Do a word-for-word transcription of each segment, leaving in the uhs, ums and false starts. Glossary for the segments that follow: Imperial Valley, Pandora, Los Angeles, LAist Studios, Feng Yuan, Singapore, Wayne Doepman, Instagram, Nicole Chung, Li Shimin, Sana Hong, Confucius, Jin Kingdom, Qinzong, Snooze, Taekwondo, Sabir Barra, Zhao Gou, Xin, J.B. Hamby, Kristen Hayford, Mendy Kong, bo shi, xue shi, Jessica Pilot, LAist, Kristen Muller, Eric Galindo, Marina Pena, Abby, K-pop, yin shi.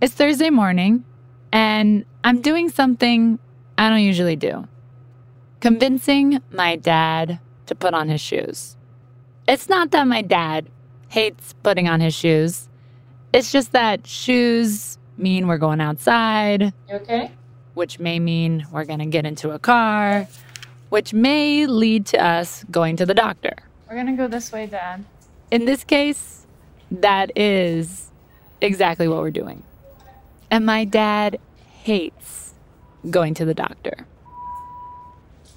It's Thursday morning, and I'm doing something I don't usually do. Convincing my dad to put on his shoes. It's not that my dad hates putting on his shoes. It's just that shoes mean we're going outside. You okay? Which may mean we're going to get into a car, which may lead to us going to the doctor. We're going to go this way, Dad. In this case, that is exactly what we're doing. And my dad hates going to the doctor.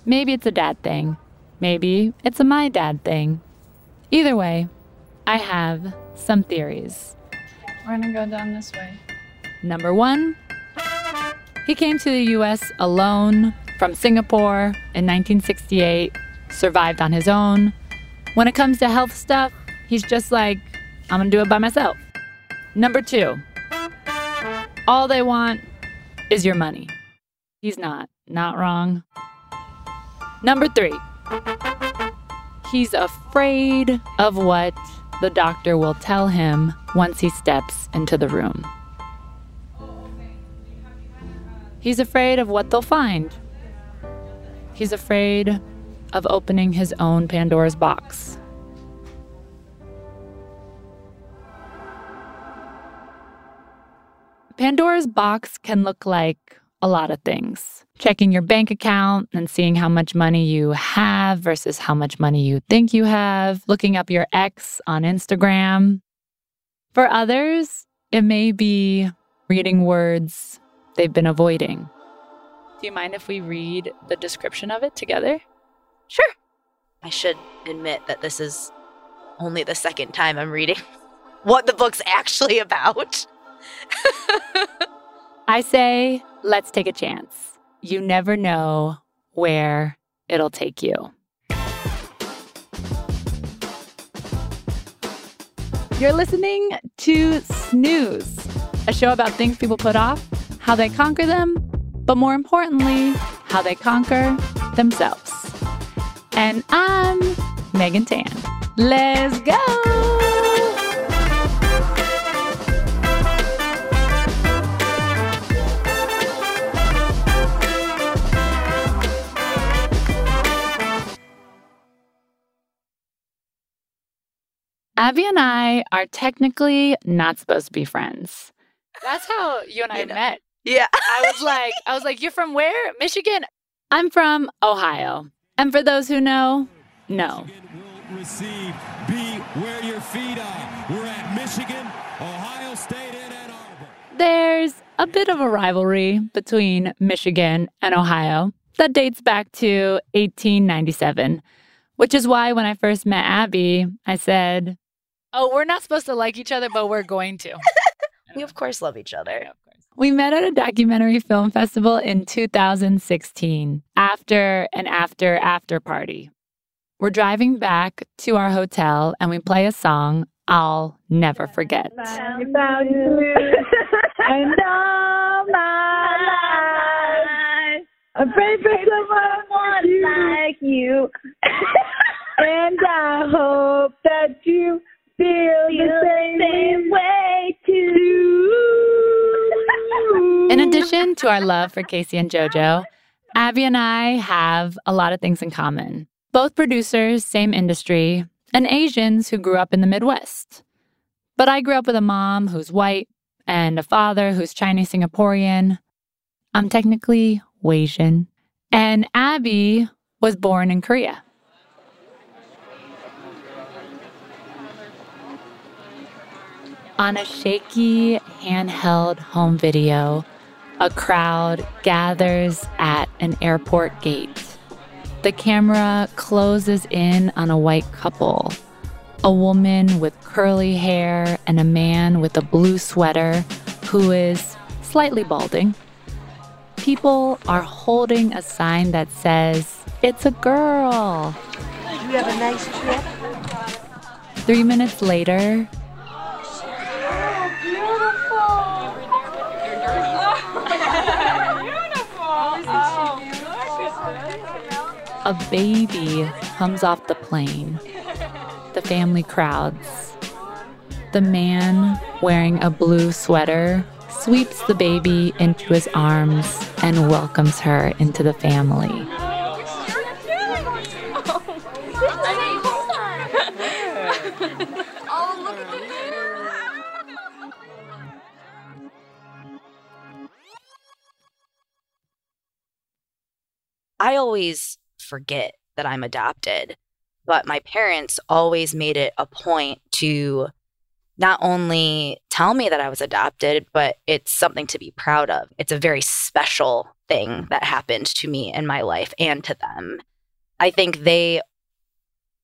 Maybe it's a dad thing. Maybe it's a my dad thing. Either way, I have some theories. We're gonna go down this way. Number one, he came to the U S alone from Singapore in nineteen sixty-eight, survived on his own. When it comes to health stuff, he's just like, I'm gonna do it by myself. Number two, all they want is your money. He's not, not wrong. Number three, he's afraid of what the doctor will tell him once he steps into the room. He's afraid of what they'll find. He's afraid of opening his own Pandora's box. Pandora's box can look like a lot of things. Checking your bank account and seeing how much money you have versus how much money you think you have. Looking up your ex on Instagram. For others, it may be reading words they've been avoiding. Do you mind if we read the description of it together? Sure. I should admit that this is only the second time I'm reading what the book's actually about. I say, let's take a chance. You never know where it'll take you. You're listening to Snooze, a show about things people put off, how they conquer them, but more importantly, how they conquer themselves. And I'm Megan Tan. Let's go! Abby and I are technically not supposed to be friends. That's how you and I, I met. Yeah. I was like, I was like, you're from where? Michigan? I'm from Ohio. And for those who know, no. Michigan will receive. Be where your feet are. We're at Michigan, Ohio State, in Ann Arbor. There's a bit of a rivalry between Michigan and Ohio that dates back to eighteen ninety-seven, which is why when I first met Abby, I said, oh, we're not supposed to like each other, but we're going to. We, of course, love each other. Yeah, of course. We met at a documentary film festival in two thousand sixteen, after an after after party. We're driving back to our hotel, and we play a song I'll never forget. I found you, and all my life, I pray for someone like you, and I hope that you feel the same, same way too. In addition to our love for K-Ci and JoJo, Abby and I have a lot of things in common. Both producers, same industry, and Asians who grew up in the Midwest. But I grew up with a mom who's white and a father who's Chinese-Singaporean. I'm technically Wasian. And Abby was born in Korea. On a shaky handheld home video, a crowd gathers at an airport gate. The camera closes in on a white couple. a woman with curly hair and a man with a blue sweater who is slightly balding. People are holding a sign that says, "It's a girl." You have a nice trip. Three minutes later, a baby comes off the plane. The family crowds. The man wearing a blue sweater sweeps the baby into his arms and welcomes her into the family. I always forget that I'm adopted, but my parents always made it a point to not only tell me that I was adopted, but it's something to be proud of. It's a very special thing that happened to me in my life and to them. I think they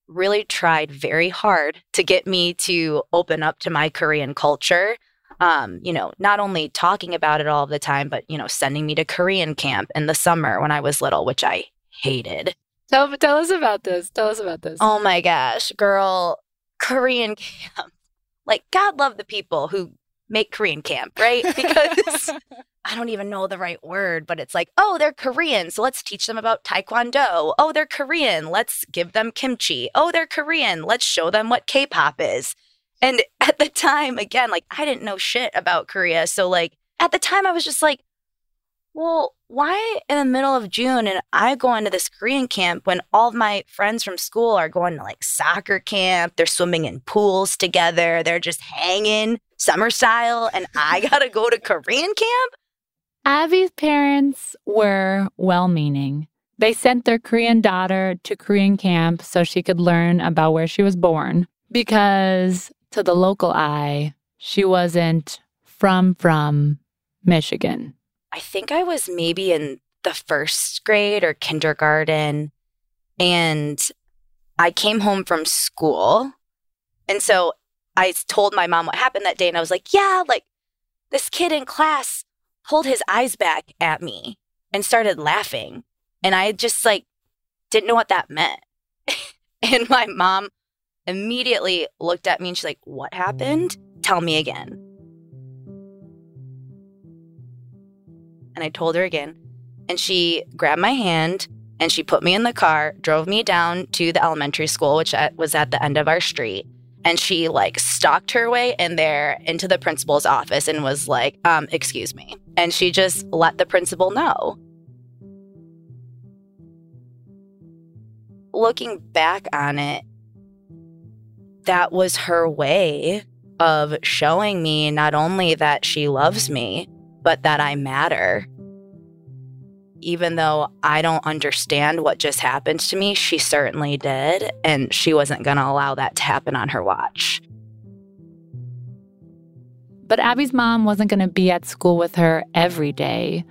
really tried very hard to get me to open up to my Korean culture. Um, you know, not only talking about it all the time, but, you know, sending me to Korean camp in the summer when I was little, which I hated. Tell, tell us about this. Tell us about this. Oh, my gosh, girl. Korean camp. Like, God love the people who make Korean camp, right? Because I don't even know the right word, but it's like, oh, they're Korean, so let's teach them about Taekwondo. Oh, they're Korean. Let's give them kimchi. Oh, they're Korean. Let's show them what K-pop is. And at the time, again, like, I didn't know shit about Korea. So, like, at the time, I was just like, well, why in the middle of June and I go into this Korean camp when all of my friends from school are going to, like, soccer camp, they're swimming in pools together, they're just hanging summer style, and I gotta go to Korean camp? Abby's parents were well-meaning. They sent their Korean daughter to Korean camp so she could learn about where she was born because, to the local eye, she wasn't from from Michigan. I think I was maybe in the first grade or kindergarten, and I came home from school. And so I told my mom what happened that day, and I was like, yeah, like, this kid in class pulled his eyes back at me and started laughing. And I just, like, didn't know what that meant. And my mom immediately looked at me, and she's like, what happened? Tell me again. And I told her again, and she grabbed my hand and she put me in the car, drove me down to the elementary school, which was at the end of our street. And she, like, stalked her way in there into the principal's office and was like, um, excuse me. And she just let the principal know. Looking back on it, that was her way of showing me not only that she loves me, but that I matter. Even though I don't understand what just happened to me, she certainly did, and she wasn't going to allow that to happen on her watch. But Abby's mom wasn't going to be at school with her every day,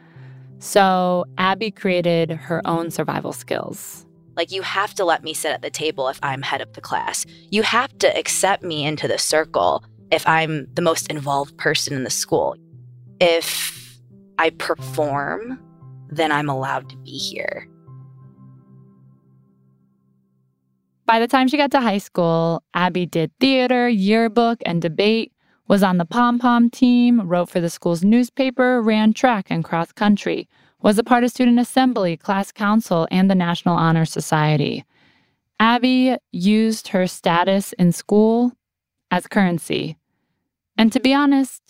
so Abby created her own survival skills. Like, you have to let me sit at the table if I'm head of the class. You have to accept me into the circle if I'm the most involved person in the school. If I perform, then I'm allowed to be here. By the time she got to high school, Abby did theater, yearbook, and debate, was on the pom-pom team, wrote for the school's newspaper, ran track and cross country, was a part of student assembly, class council, and the National Honor Society. Abby used her status in school as currency. And to be honest,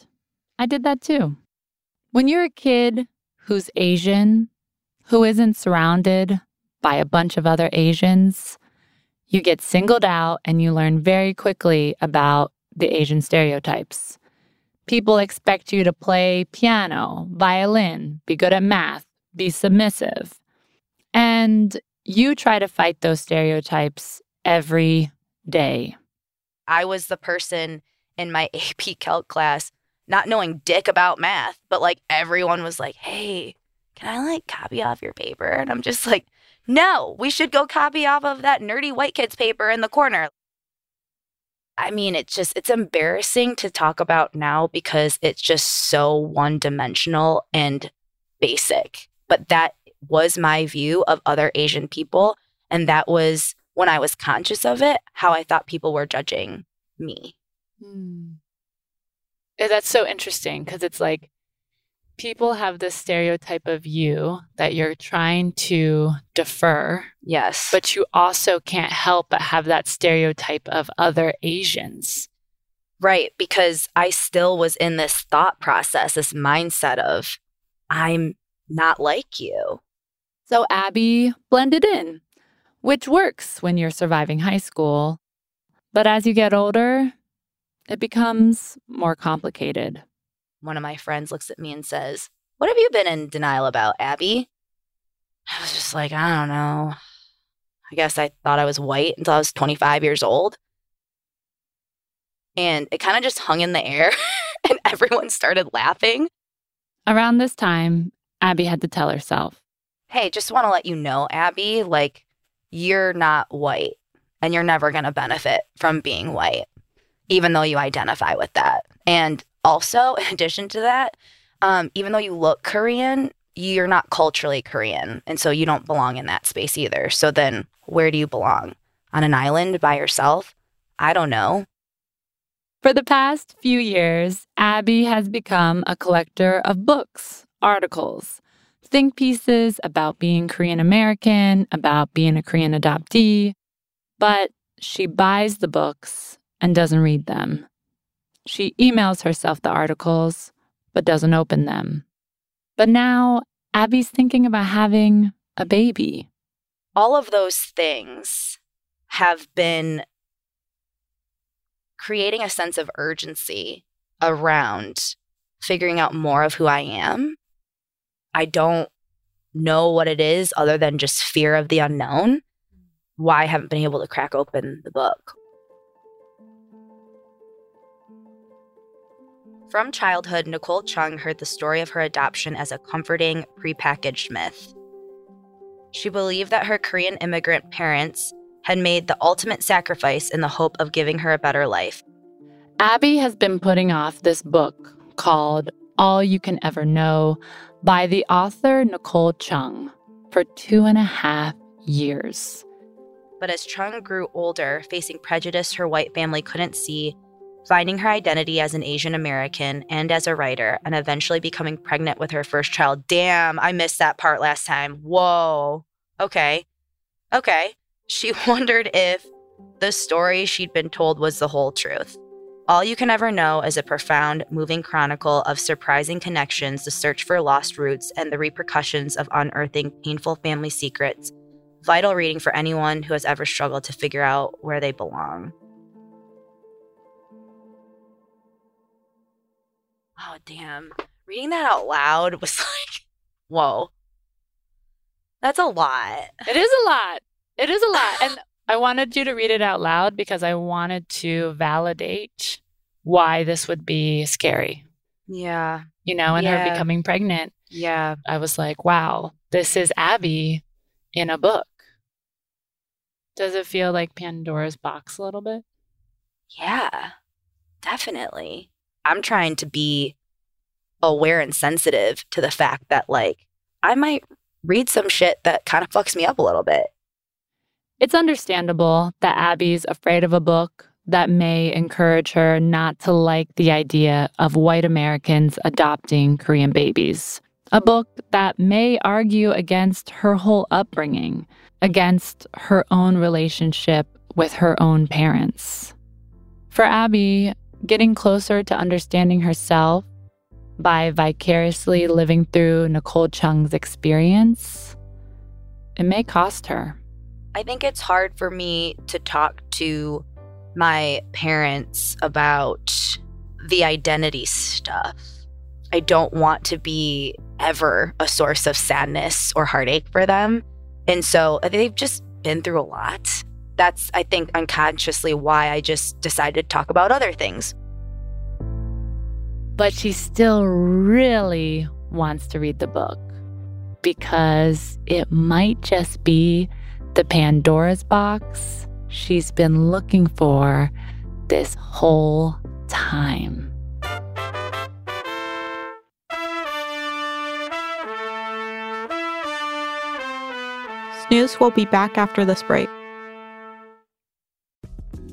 I did that too. When you're a kid who's Asian, who isn't surrounded by a bunch of other Asians, you get singled out and you learn very quickly about the Asian stereotypes. People expect you to play piano, violin, be good at math, be submissive. And you try to fight those stereotypes every day. I was the person in my A P Calc class not knowing dick about math, but, like, everyone was like, hey, can I, like, copy off your paper? And I'm just like, no, we should go copy off of that nerdy white kid's paper in the corner. I mean, it's just, it's embarrassing to talk about now because it's just so one-dimensional and basic. But that was my view of other Asian people. And that was, when I was conscious of it, how I thought people were judging me. Hmm. That's so interesting because it's like people have this stereotype of you that you're trying to defer. Yes. But you also can't help but have that stereotype of other Asians. Right. Because I still was in this thought process, this mindset of I'm not like you. So Abby blended in, which works when you're surviving high school. But as you get older, it becomes more complicated. One of my friends looks at me and says, "What have you been in denial about, Abby?" I was just like, I don't know. I guess I thought I was white until I was twenty-five years old. And it kind of just hung in the air and everyone started laughing. Around this time, Abby had to tell herself, "Hey, just want to let you know, Abby, like, you're not white, and you're never going to benefit from being white, even though you identify with that. And also, in addition to that, um, even though you look Korean, you're not culturally Korean, and so you don't belong in that space either. So then where do you belong? On an island by yourself? I don't know." For the past few years, Abby has become a collector of books, articles, think pieces about being Korean American, about being a Korean adoptee, but she buys the books and doesn't read them. She emails herself the articles, but doesn't open them. But now, Abby's thinking about having a baby. All of those things have been creating a sense of urgency around figuring out more of who I am. I don't know what it is other than just fear of the unknown. Why I haven't been able to crack open the book. From childhood, Nicole Chung heard the story of her adoption as a comforting, prepackaged myth. She believed that her Korean immigrant parents had made the ultimate sacrifice in the hope of giving her a better life. Abby has been putting off this book called All You Can Ever Know by the author Nicole Chung for two and a half years. But as Chung grew older, facing prejudice her white family couldn't see, finding her identity as an Asian American and as a writer, and eventually becoming pregnant with her first child. Damn, I missed that part last time. Whoa. Okay. Okay. She wondered if the story she'd been told was the whole truth. All You Can Ever Know is a profound, moving chronicle of surprising connections, the search for lost roots, and the repercussions of unearthing painful family secrets. Vital reading for anyone who has ever struggled to figure out where they belong. Oh, damn. Reading that out loud was like, whoa. That's a lot. It is a lot. It is a lot. And I wanted you to read it out loud because I wanted to validate why this would be scary. Yeah. You know, and yeah. her becoming pregnant. Yeah. I was like, wow, this is Abby in a book. Does it feel like Pandora's box a little bit? Yeah, definitely. I'm trying to be aware and sensitive to the fact that, like, I might read some shit that kind of fucks me up a little bit. It's understandable that Abby's afraid of a book that may encourage her not to like the idea of white Americans adopting Korean babies. A book that may argue against her whole upbringing, against her own relationship with her own parents. For Abby, getting closer to understanding herself by vicariously living through Nicole Chung's experience, it may cost her. I think it's hard for me to talk to my parents about the identity stuff. I don't want to be ever a source of sadness or heartache for them. And so they've just been through a lot. That's, I think, unconsciously why I just decided to talk about other things. But she still really wants to read the book because it might just be the Pandora's box she's been looking for this whole time. Snooze will be back after this break.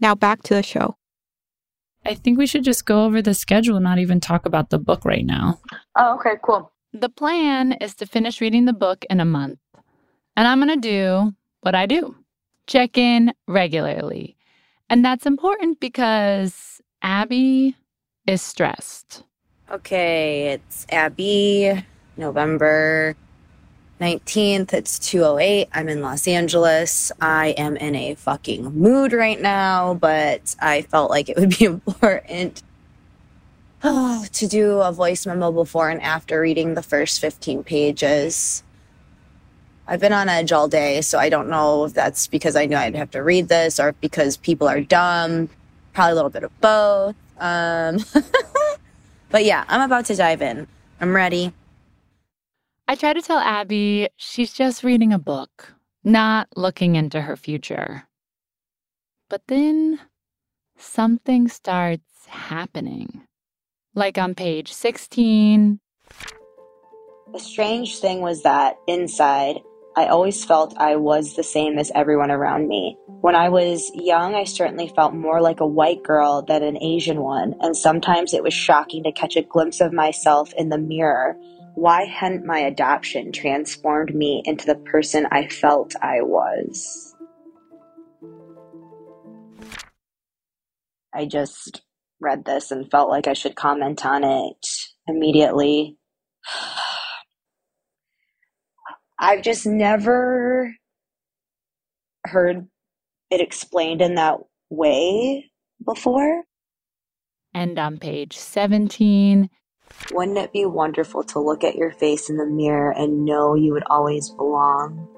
Now back to the show. I think we should just go over the schedule and not even talk about the book right now. Oh, okay, cool. The plan is to finish reading the book in a month. And I'm going to do what I do. Check in regularly. And that's important because Abby is stressed. Okay, it's Abby, November nineteenth, it's two oh eight. I'm in Los Angeles. I am in a fucking mood right now, but I felt like it would be important oh, to do a voice memo before and after reading the first fifteen pages. I've been on edge all day, so I don't know if that's because I knew I'd have to read this or because people are dumb. Probably a little bit of both. Um, but yeah, I'm about to dive in. I'm ready. I try to tell Abby she's just reading a book, not looking into her future. But then something starts happening. Like on page sixteen. The strange thing was that inside, I always felt I was the same as everyone around me. When I was young, I certainly felt more like a white girl than an Asian one, and sometimes it was shocking to catch a glimpse of myself in the mirror. Why hadn't my adoption transformed me into the person I felt I was? I just read this and felt like I should comment on it immediately. I've just never heard it explained in that way before. And on page seventeen... Wouldn't it be wonderful to look at your face in the mirror and know you would always belong?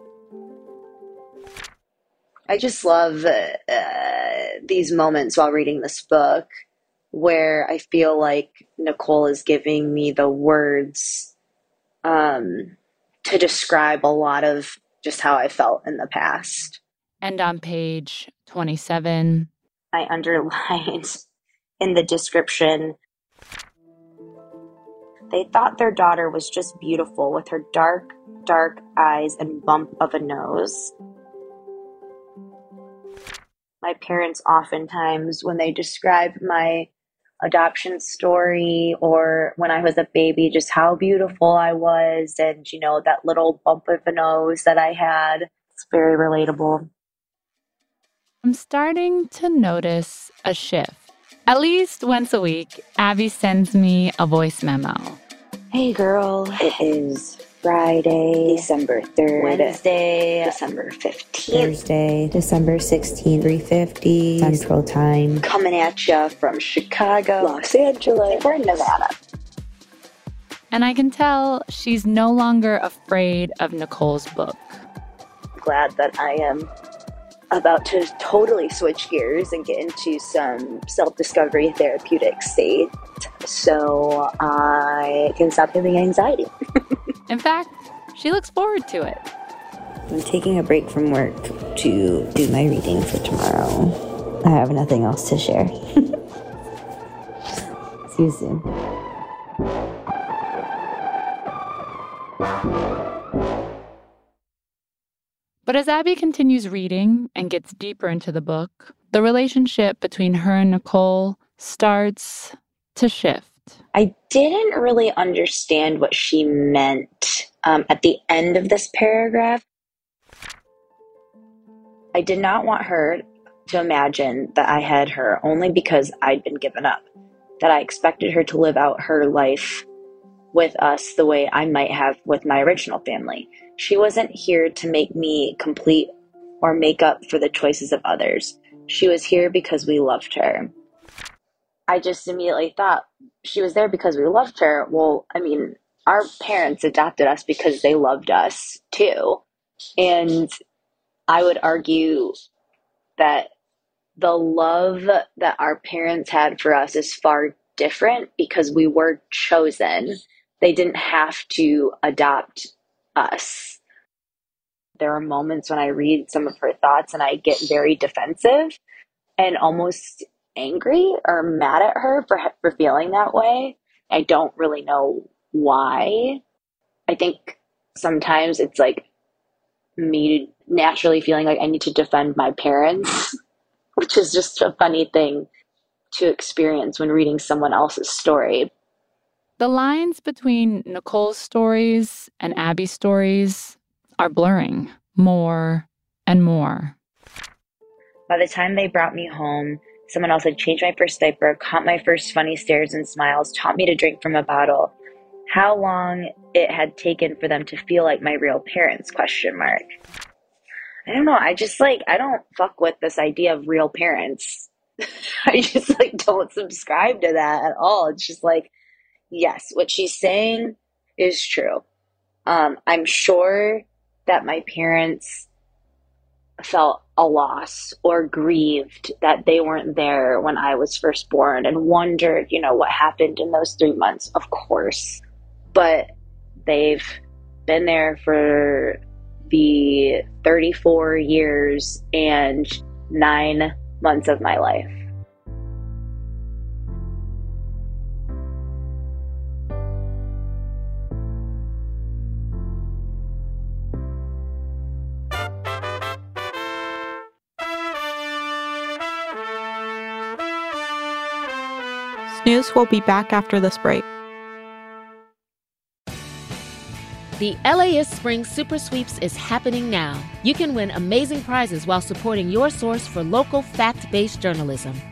I just love uh, these moments while reading this book where I feel like Nicole is giving me the words um, to describe a lot of just how I felt in the past. And on page twenty-seven. I underlined in the description... They thought their daughter was just beautiful with her dark, dark eyes and bump of a nose. My parents oftentimes, when they describe my adoption story or when I was a baby, just how beautiful I was and, you know, that little bump of a nose that I had. It's very relatable. I'm starting to notice a shift. At least once a week, Abby sends me a voice memo. Hey, girl. It is Friday, December third. Wednesday, December fifteenth. Thursday, December sixteenth, three fifty Central Time. Coming at you from Chicago, Los Angeles, or Nevada. And I can tell she's no longer afraid of Nicole's book. Glad that I am about to totally switch gears and get into some self-discovery therapeutic state so I can stop having anxiety. In fact, she looks forward to it. I'm taking a break from work to do my reading for tomorrow. I have nothing else to share. See you soon. But as Abby continues reading and gets deeper into the book, the relationship between her and Nicole starts to shift. I didn't really understand what she meant um, at the end of this paragraph. I did not want her to imagine that I had her only because I'd been given up, that I expected her to live out her life with us the way I might have with my original family. She wasn't here to make me complete or make up for the choices of others. She was here because we loved her. I just immediately thought she was there because we loved her. Well, I mean, our parents adopted us because they loved us too. And I would argue that the love that our parents had for us is far different because we were chosen. They didn't have to adopt us. There are moments when I read some of her thoughts and I get very defensive and almost angry or mad at her for, for feeling that way. I don't really know why. I think sometimes it's like me naturally feeling like I need to defend my parents, which is just a funny thing to experience when reading someone else's story. The lines between Nicole's stories and Abby's stories are blurring more and more. By the time they brought me home, someone else had changed my first diaper, caught my first funny stares and smiles, taught me to drink from a bottle. How long it had taken for them to feel like my real parents, question mark. I don't know. I just like, I don't fuck with this idea of real parents. I just like don't subscribe to that at all. It's just like, yes, what she's saying is true. Um, I'm sure that my parents felt a loss or grieved that they weren't there when I was first born and wondered, you know, what happened in those three months, of course. But they've been there for the thirty-four years and nine months of my life. Snooze will be back after this break. The LAist Spring Super Sweeps is happening now. You can win amazing prizes while supporting your source for local fact-based journalism.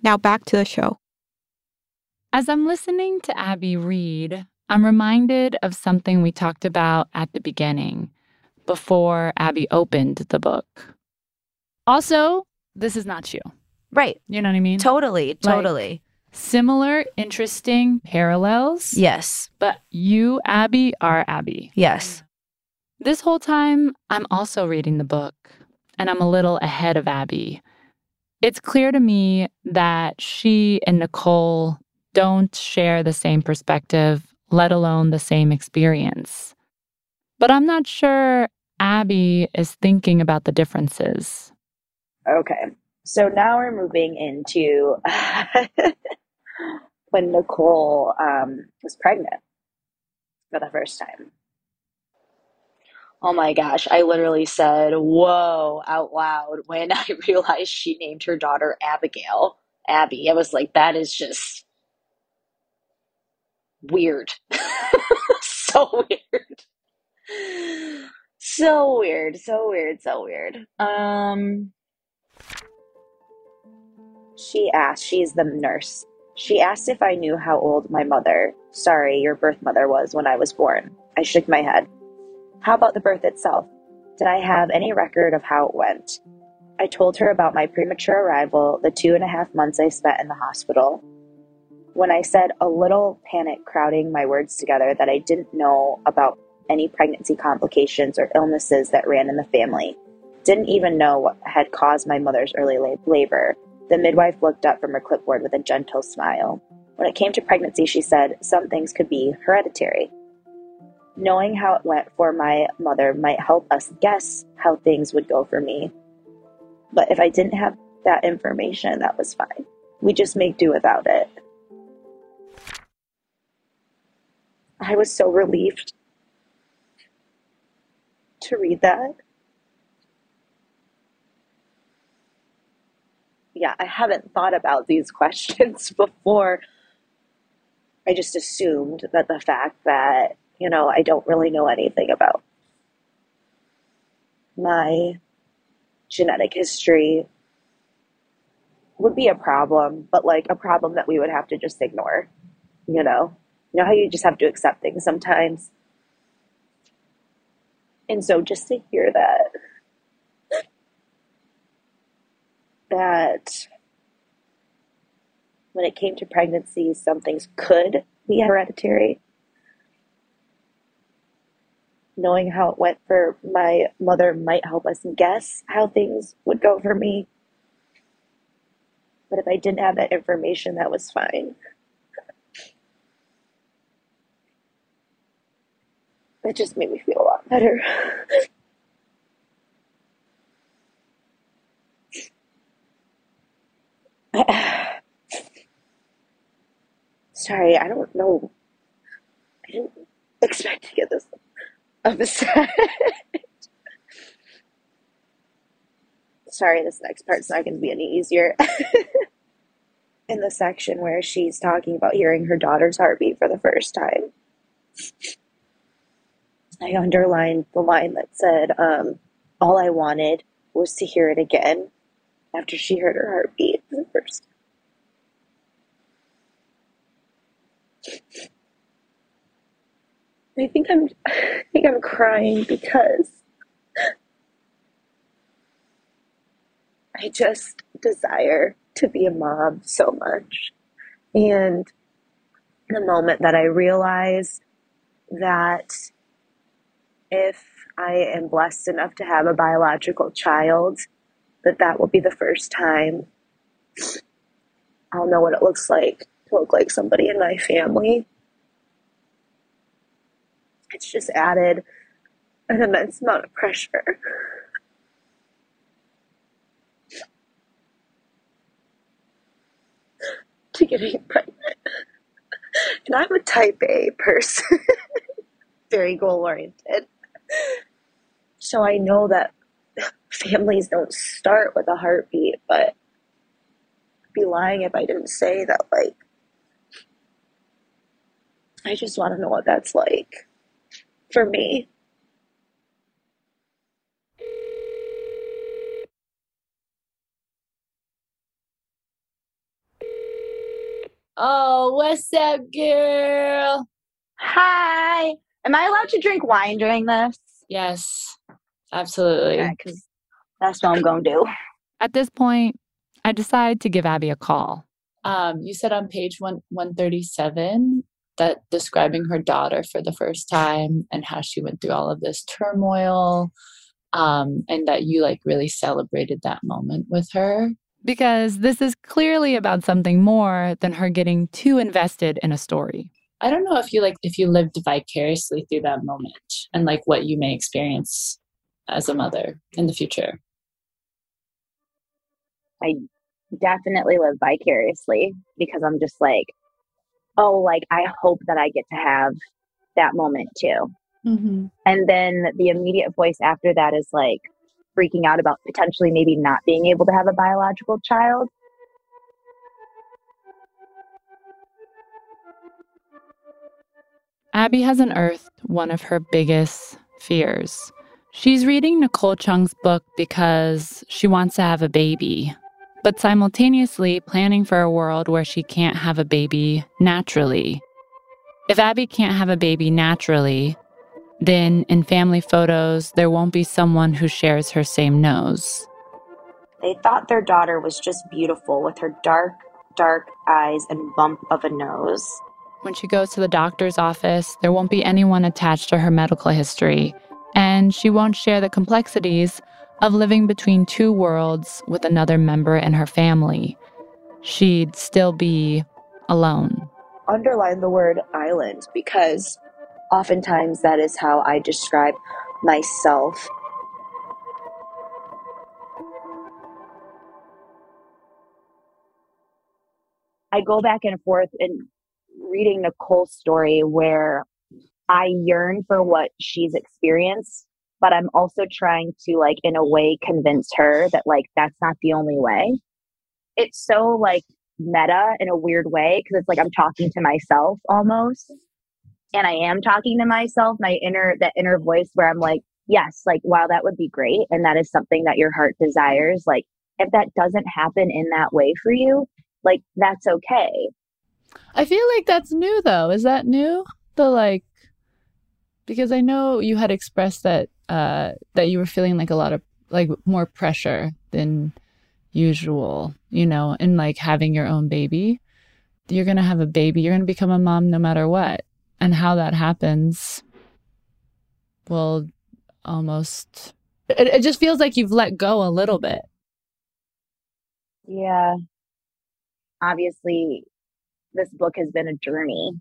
Now back to the show. As I'm listening to Abby read, I'm reminded of something we talked about at the beginning, before Abby opened the book. Also, this is not you. Right. You know what I mean? Totally, totally. Like, similar, interesting parallels. Yes. But you, Abby, are Abby. Yes. This whole time, I'm also reading the book, and I'm a little ahead of Abby. It's clear to me that she and Nicole don't share the same perspective, let alone the same experience. But I'm not sure Abby is thinking about the differences. Okay, so now we're moving into when Nicole um, was pregnant for the first time. Oh my gosh, I literally said, whoa, out loud when I realized she named her daughter Abigail, Abby. I was like, that is just weird. So weird. So weird, so weird, so weird. Um, she asked, she's the nurse. She asked if I knew how old my mother, sorry, your birth mother was when I was born. I shook my head. How about the birth itself? Did I have any record of how it went? I told her about my premature arrival, the two and a half months I spent in the hospital. When I said, a little panic crowding my words together, that I didn't know about any pregnancy complications or illnesses that ran in the family. Didn't even know what had caused my mother's early labor. The midwife looked up from her clipboard with a gentle smile. When it came to pregnancy, she said, some things could be hereditary. Knowing how it went for my mother might help us guess how things would go for me. But if I didn't have that information, that was fine. We just make do without it. I was so relieved to read that. Yeah, I haven't thought about these questions before. I just assumed that the fact that, you know, I don't really know anything about my genetic history would be a problem, but like a problem that we would have to just ignore, you know? You know how you just have to accept things sometimes? And so just to hear that, that when it came to pregnancy, some things could be hereditary. Knowing how it went for my mother might help us guess how things would go for me. But if I didn't have that information, that was fine. That just made me feel a lot better. Sorry, I don't know. I didn't expect to get this upset. Sorry, this next part's not going to be any easier. In the section where she's talking about hearing her daughter's heartbeat for the first time, I underlined the line that said, um, all I wanted was to hear it again after she heard her heartbeat for the first time. I think I'm, I think I'm crying because I just desire to be a mom so much. And the moment that I realize that if I am blessed enough to have a biological child, that that will be the first time I'll know what it looks like to look like somebody in my family. It's just added an immense amount of pressure. To getting pregnant. And I'm a type A person. Very goal-oriented. So I know that families don't start with a heartbeat, but I'd be lying if I didn't say that, like, I just want to know what that's like for me. Oh, what's up, girl? Hi. Am I allowed to drink wine during this? Yes. Absolutely. Yeah, 'cause that's what I'm going to do. At this point, I decide to give Abby a call. Um, you said on page one, 137 that describing her daughter for the first time and how she went through all of this turmoil, um, and that you like really celebrated that moment with her. Because this is clearly about something more than her getting too invested in a story. I don't know if you like if you lived vicariously through that moment and like what you may experience as a mother in the future. I definitely live vicariously because I'm just like, oh, like I hope that I get to have that moment too. Mm-hmm. And then the immediate voice after that is like freaking out about potentially maybe not being able to have a biological child. Abby has unearthed one of her biggest fears. She's reading Nicole Chung's book because she wants to have a baby, but simultaneously planning for a world where she can't have a baby naturally. If Abby can't have a baby naturally, Then, in family photos, there won't be someone who shares her same nose. They thought their daughter was just beautiful with her dark, dark eyes and bump of a nose. When she goes to the doctor's office, there won't be anyone attached to her medical history, and she won't share the complexities of living between two worlds with another member in her family. She'd still be alone. Underline the word island, because oftentimes that is how I describe myself. I go back and forth in reading Nicole's story where I yearn for what she's experienced, but I'm also trying to, like, in a way, convince her that, like, that's not the only way. It's so, like, meta in a weird way, because it's like I'm talking to myself almost. And I am talking to myself, my inner, that inner voice where I'm like, yes, like, wow, that would be great. And that is something that your heart desires. Like, if that doesn't happen in that way for you, like, that's okay. I feel like that's new, though. Is that new? The, like, because I know you had expressed that uh, that you were feeling like a lot of, like, more pressure than usual, you know, in, like, having your own baby. You're going to have a baby. You're going to become a mom no matter what. And how that happens will almost... It, it just feels like you've let go a little bit. Yeah. Obviously, this book has been a journey,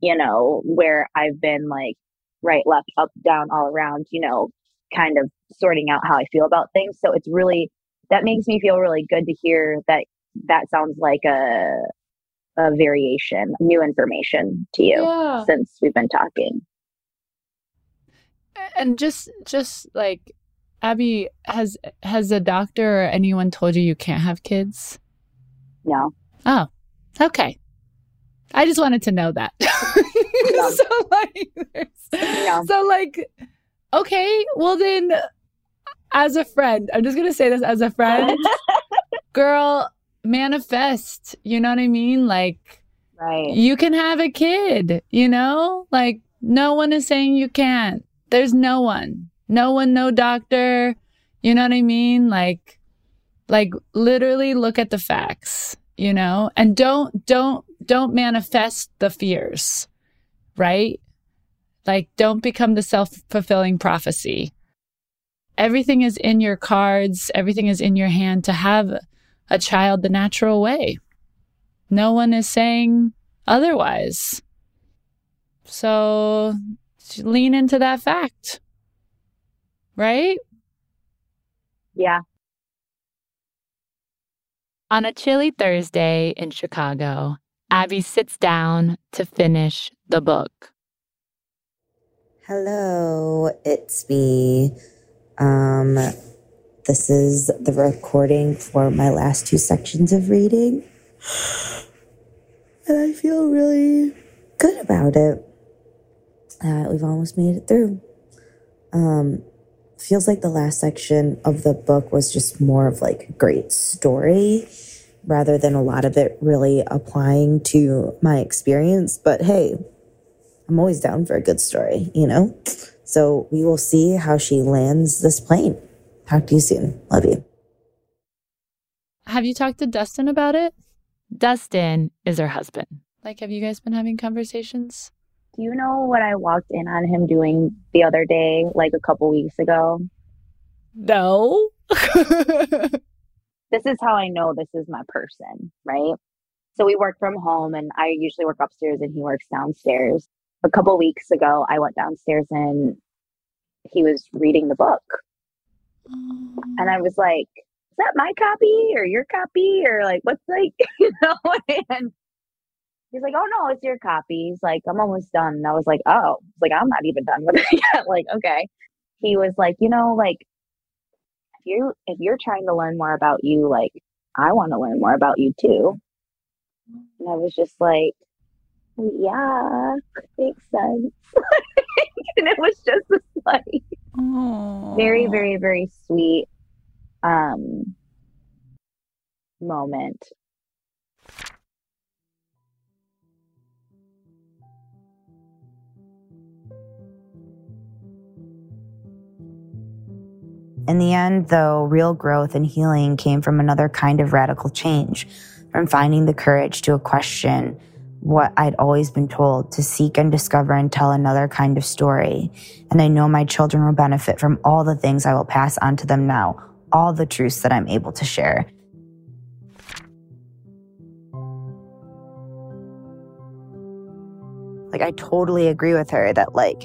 you know, where I've been, like, right, left, up, down, all around, you know, kind of sorting out how I feel about things. So it's really, that makes me feel really good to hear that that sounds like a a variation, new information to you, yeah, since we've been talking. And just, just like, Abby, has, has a doctor or anyone told you you can't have kids? No. Oh, okay. I just wanted to know that. No. so, like, no. so like, okay, well then, as a friend, I'm just going to say this as a friend, girl, manifest, you know what I mean? Like, right. You can have a kid, you know? Like, no one is saying you can't. There's no one. No one, no doctor, you know what I mean? Like, like literally look at the facts, you know? And don't, don't, don't manifest the fears, right? Like, don't become the self-fulfilling prophecy. Everything is in your cards. Everything is in your hand to have a child the natural way. No one is saying otherwise. So lean into that fact, right? Yeah. On a chilly Thursday in Chicago, Abby sits down to finish the book. Hello, it's me. Um, this is the recording for my last two sections of reading. And I feel really good about it. Uh, we've almost made it through. Um, feels like the last section of the book was just more of like a great story, rather than a lot of it really applying to my experience. But hey, I'm always down for a good story, you know? So we will see how she lands this plane. Talk to you soon. Love you. Have you talked to Dustin about it? Dustin is her husband. Like, have you guys been having conversations? Do you know what I walked in on him doing the other day, like a couple weeks ago? No. This is how I know this is my person, right? So we work from home, and I usually work upstairs and he works downstairs. A couple weeks ago, I went downstairs and he was reading the book. Mm. And I was like, is that my copy or your copy? Or like, what's like, you know? And he's like, oh no, it's your copy. He's like, I'm almost done. And I was like, oh, was like, I'm not even done with it yet. Like, okay. He was like, you know, like, you if you're trying to learn more about you, like, I want to learn more about you too. And I was just like, yeah, makes sense. And it was just this, like, aww, very, very, very sweet um moment. In the end, though, real growth and healing came from another kind of radical change, from finding the courage to question what I'd always been told, to seek and discover and tell another kind of story. And I know my children will benefit from all the things I will pass on to them now, all the truths that I'm able to share. Like, I totally agree with her that, like,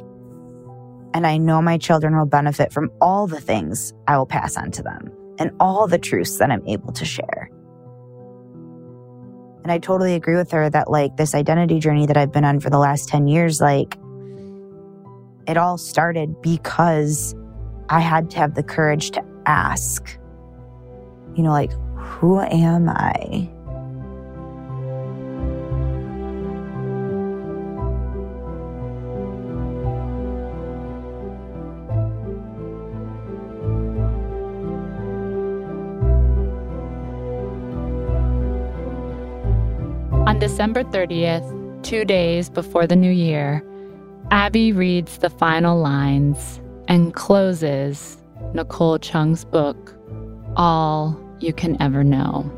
and I know my children will benefit from all the things I will pass on to them and all the truths that I'm able to share. And I totally agree with her that, like, this identity journey that I've been on for the last ten years, like, it all started because I had to have the courage to ask, you know, like, who am I? On December thirtieth, two days before the new year, Abby reads the final lines and closes Nicole Chung's book, All You Can Ever Know.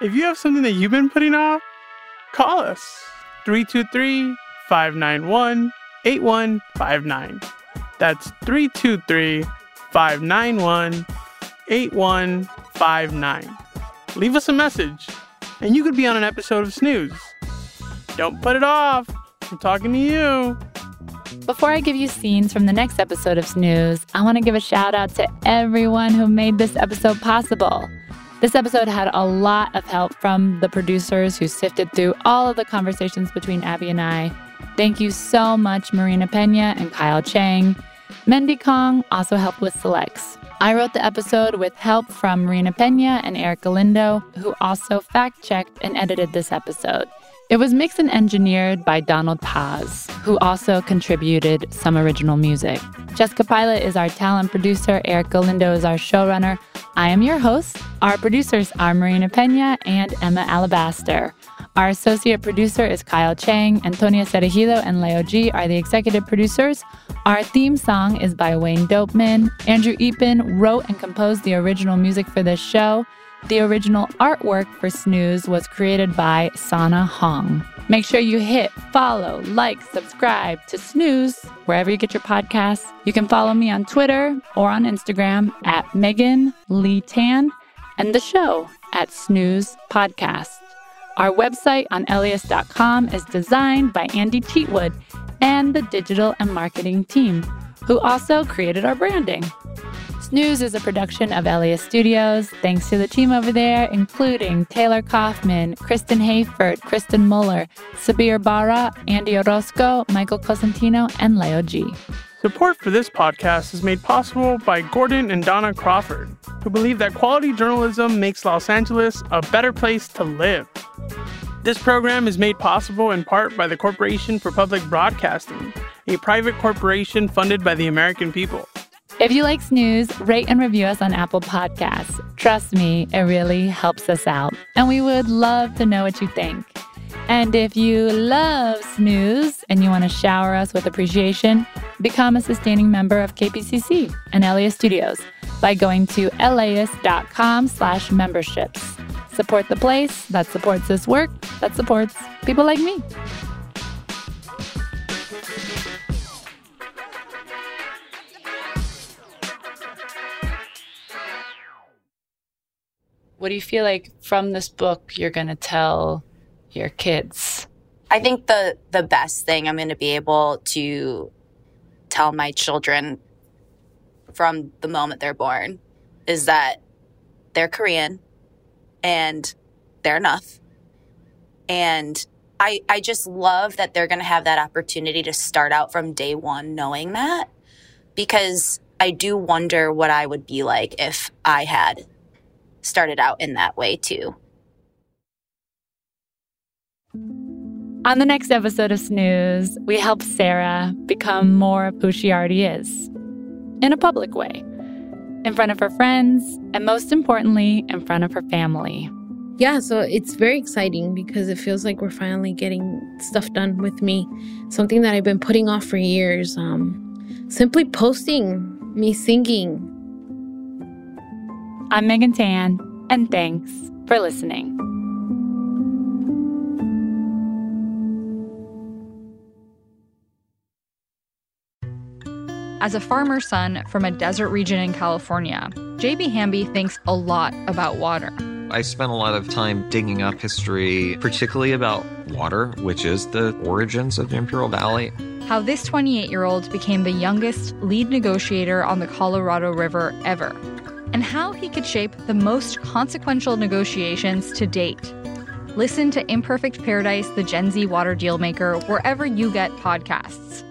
If you have something that you've been putting off, call us. three two three, five nine one, eight one five nine. That's three two three, five nine one, eight one five nine. Leave us a message, and you could be on an episode of Snooze. Don't put it off. I'm talking to you. Before I give you scenes from the next episode of Snooze, I want to give a shout out to everyone who made this episode possible. This episode had a lot of help from the producers who sifted through all of the conversations between Abby and I. Thank you so much, Marina Pena and Kyle Chang. Mendy Kong also helped with selects. I wrote the episode with help from Marina Pena and Eric Galindo, who also fact-checked and edited this episode. It was mixed and engineered by Donald Paz, who also contributed some original music. Jessica Pilot is our talent producer. Eric Galindo is our showrunner. I am your host. Our producers are Marina Pena and Emma Alabaster. Our associate producer is Kyle Chang. Antonia Cerejillo and Leo G are the executive producers. Our theme song is by Wayne Doepman. Andrew Eapin wrote and composed the original music for this show. The original artwork for Snooze was created by Sana Hong. Make sure you hit follow, like, subscribe to Snooze wherever you get your podcasts. You can follow me on Twitter or on Instagram at Megan Lee Tan and the show at Snooze Podcast. Our website on L A ist dot com is designed by Andy Cheatwood and the digital and marketing team, who also created our branding. Snooze is a production of LAist Studios. Thanks to the team over there, including Taylor Kaufman, Kristen Hayford, Kristen Muller, Sabir Barra, Andy Orozco, Michael Cosentino, and Leo G. Support for this podcast is made possible by Gordon and Donna Crawford, who believe that quality journalism makes Los Angeles a better place to live. This program is made possible in part by the Corporation for Public Broadcasting, a private corporation funded by the American people. If you like Snooze, rate and review us on Apple Podcasts. Trust me, it really helps us out. And we would love to know what you think. And if you love Snooze and you want to shower us with appreciation, become a sustaining member of K P C C and LAist Studios by going to LAist.com slash memberships. Support the place that supports this work, that supports people like me. What do you feel like from this book you're going to tell your kids? I think the, the best thing I'm going to be able to tell my children from the moment they're born is that they're Korean and they're enough. And I, I just love that they're going to have that opportunity to start out from day one knowing that, because I do wonder what I would be like if I had started out in that way too. On the next episode of Snooze, we help Sarah become more of who she already is, in a public way, in front of her friends, and most importantly, in front of her family. Yeah, so it's very exciting because it feels like we're finally getting stuff done with me. Something that I've been putting off for years. Um, simply posting me singing. I'm Megan Tan, and thanks for listening. As a farmer's son from a desert region in California, J B Hamby thinks a lot about water. I spent a lot of time digging up history, particularly about water, which is the origins of the Imperial Valley. How this twenty-eight-year-old became the youngest lead negotiator on the Colorado River ever, and how he could shape the most consequential negotiations to date. Listen to Imperfect Paradise, the Gen Z Water Dealmaker, wherever you get podcasts.